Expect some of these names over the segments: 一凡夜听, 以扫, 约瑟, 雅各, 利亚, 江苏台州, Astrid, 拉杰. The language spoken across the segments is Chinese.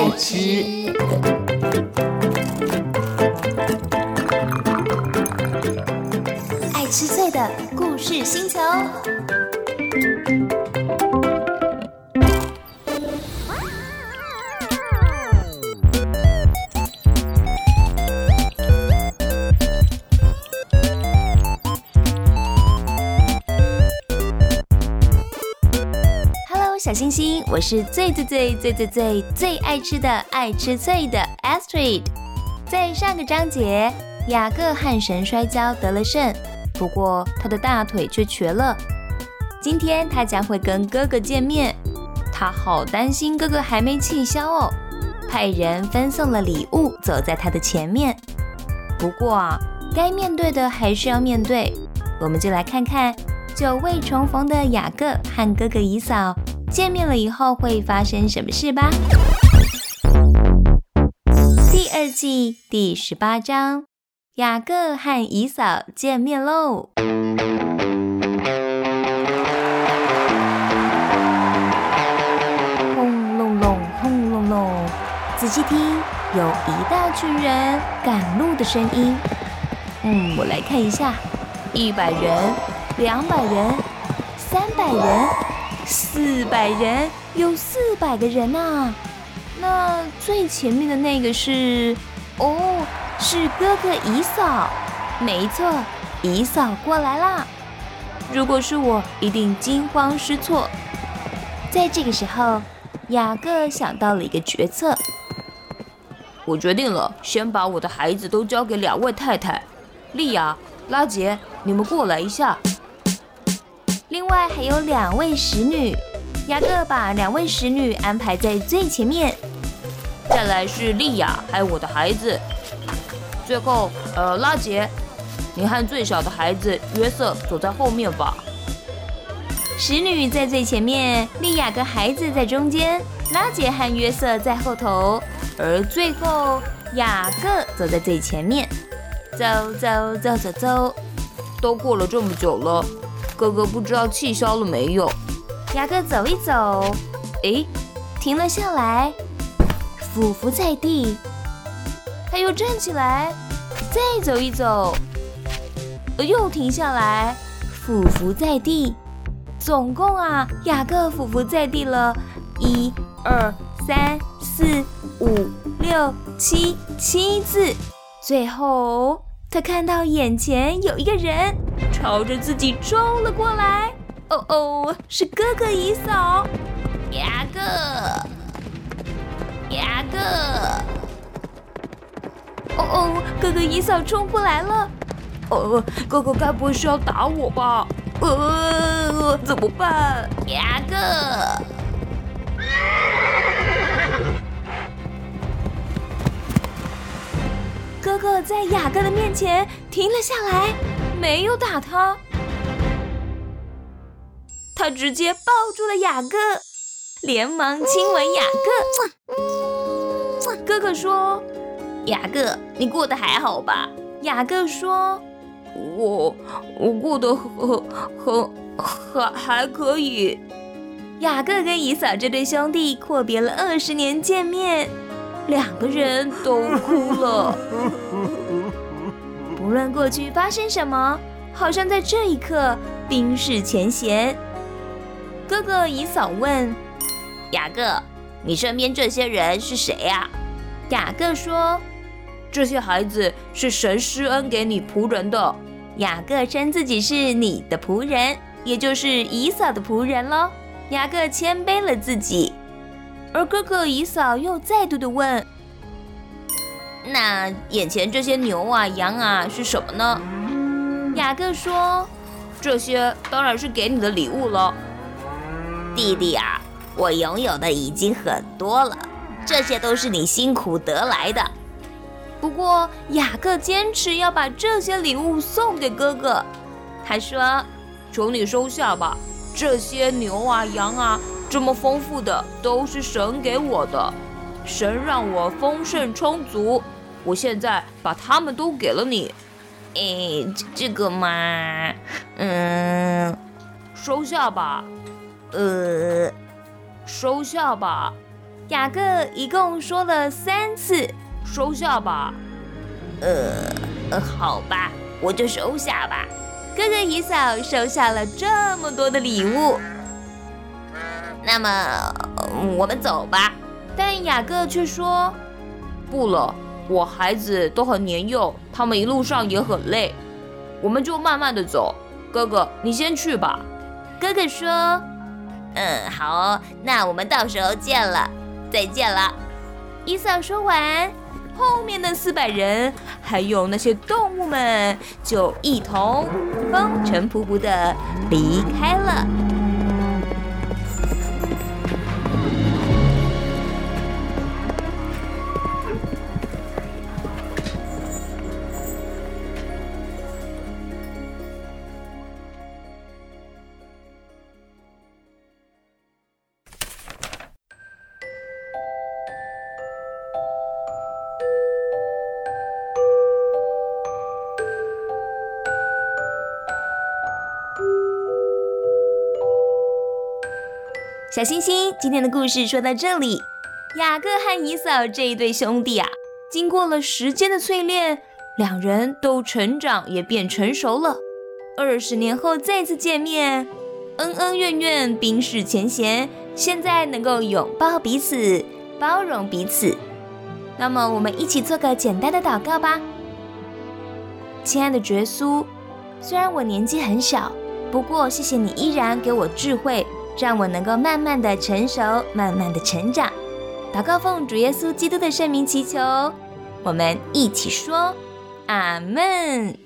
爱吃。爱吃脆的故事星球。小星星，我是最爱吃的爱吃脆的 Astrid。 在上个章节，雅各和神摔跤得了胜，不过他的大腿却瘸了。今天他将会跟哥哥见面，他好担心哥哥还没气消哦，派人分送了礼物走在他的前面。不过该面对的还是要面对，我们就来看看久未重逢的雅各和哥哥以扫见面了以后会发生什么事吧。第二季第18章，雅各和以扫见面喽。轰隆隆，轰隆隆，仔细听，有一大群人赶路的声音。我来看一下，100人，200人，300人，400人，有400个人啊！那最前面的那个是，是哥哥以扫，没错，以扫过来啦。如果是我，一定惊慌失措。在这个时候，雅各想到了一个决策。我决定了，先把我的孩子都交给2位太太，利亚、拉杰，你们过来一下。另外还有2位使女，雅各把2位使女安排在最前面。再来是利亚，还有我的孩子。最后，拉杰，你和最小的孩子约瑟走在后面吧。使女在最前面，利亚和孩子在中间，拉杰和约瑟在后头，而最后雅各走在最前面。走，都过了这么久了。哥哥不知道气消了没有？雅各走一走，停了下来，俯伏在地。他又站起来，再走一走，又停下来，俯伏在地。总共雅各俯伏在地了7次。最后，他看到眼前有一个人朝着自己冲了过来，是哥哥以扫。雅各，哥哥以扫冲过来了。哥哥该不会是要打我吧？怎么办？雅各，哥哥在雅各的面前停了下来。没有打他，他直接抱住了雅各，连忙亲吻雅各。哥哥说：“雅各，你过得还好吧？”雅各说：“我过得还可以。”雅各跟以扫这对兄弟阔别了20年见面，2个人都哭了。无论过去发生什么，好像在这一刻冰释前嫌。哥哥以扫问雅各：“你身边这些人是谁啊？”雅各说：“这些孩子是神施恩给你仆人的。”雅各称自己是你的仆人，也就是以扫的仆人咯。雅各谦卑了自己，而哥哥以扫又再度的问。那眼前这些牛啊、羊啊是什么呢？雅各说：“这些当然是给你的礼物了。”弟弟啊，我拥有的已经很多了，这些都是你辛苦得来的。不过雅各坚持要把这些礼物送给哥哥，他说：“求你收下吧，这些牛啊、羊啊这么丰富的都是神给我的。神让我丰盛充足，我现在把他们都给了你。”这个嘛，收下吧。雅各一共说了3次，收下吧。好吧，我就收下吧。哥哥姨嫂收下了这么多的礼物，那么我们走吧。但雅各却说，不了，我孩子都很年幼，他们一路上也很累，我们就慢慢的走。哥哥，你先去吧。哥哥说，好哦，那我们到时候见了，再见了。姨嫂说完，后面的400人还有那些动物们就一同风尘仆仆地离开了。小星星，今天的故事说到这里。雅各和姨嫂这一对兄弟啊，经过了时间的淬炼，两人都成长也变成熟了。20年后再次见面，恩恩怨怨，冰释前嫌，现在能够拥抱彼此，包容彼此。那么我们一起做个简单的祷告吧。亲爱的耶稣，虽然我年纪很小，不过谢谢你依然给我智慧，让我能够慢慢的成熟，慢慢的成长。祷告奉主耶稣基督的圣名祈求，我们一起说阿们。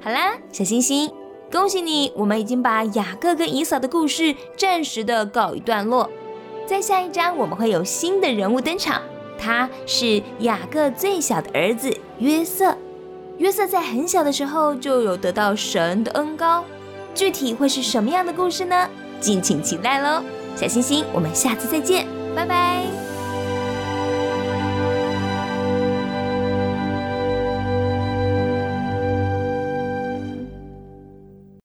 好啦，小星星，恭喜你，我们已经把雅各跟以扫的故事暂时的告一段落。在下一章我们会有新的人物登场，他是雅各最小的儿子约瑟。约瑟在很小的时候就有得到神的恩膏，具体会是什么样的故事呢？敬请期待咯。小星星，我们下次再见，拜拜。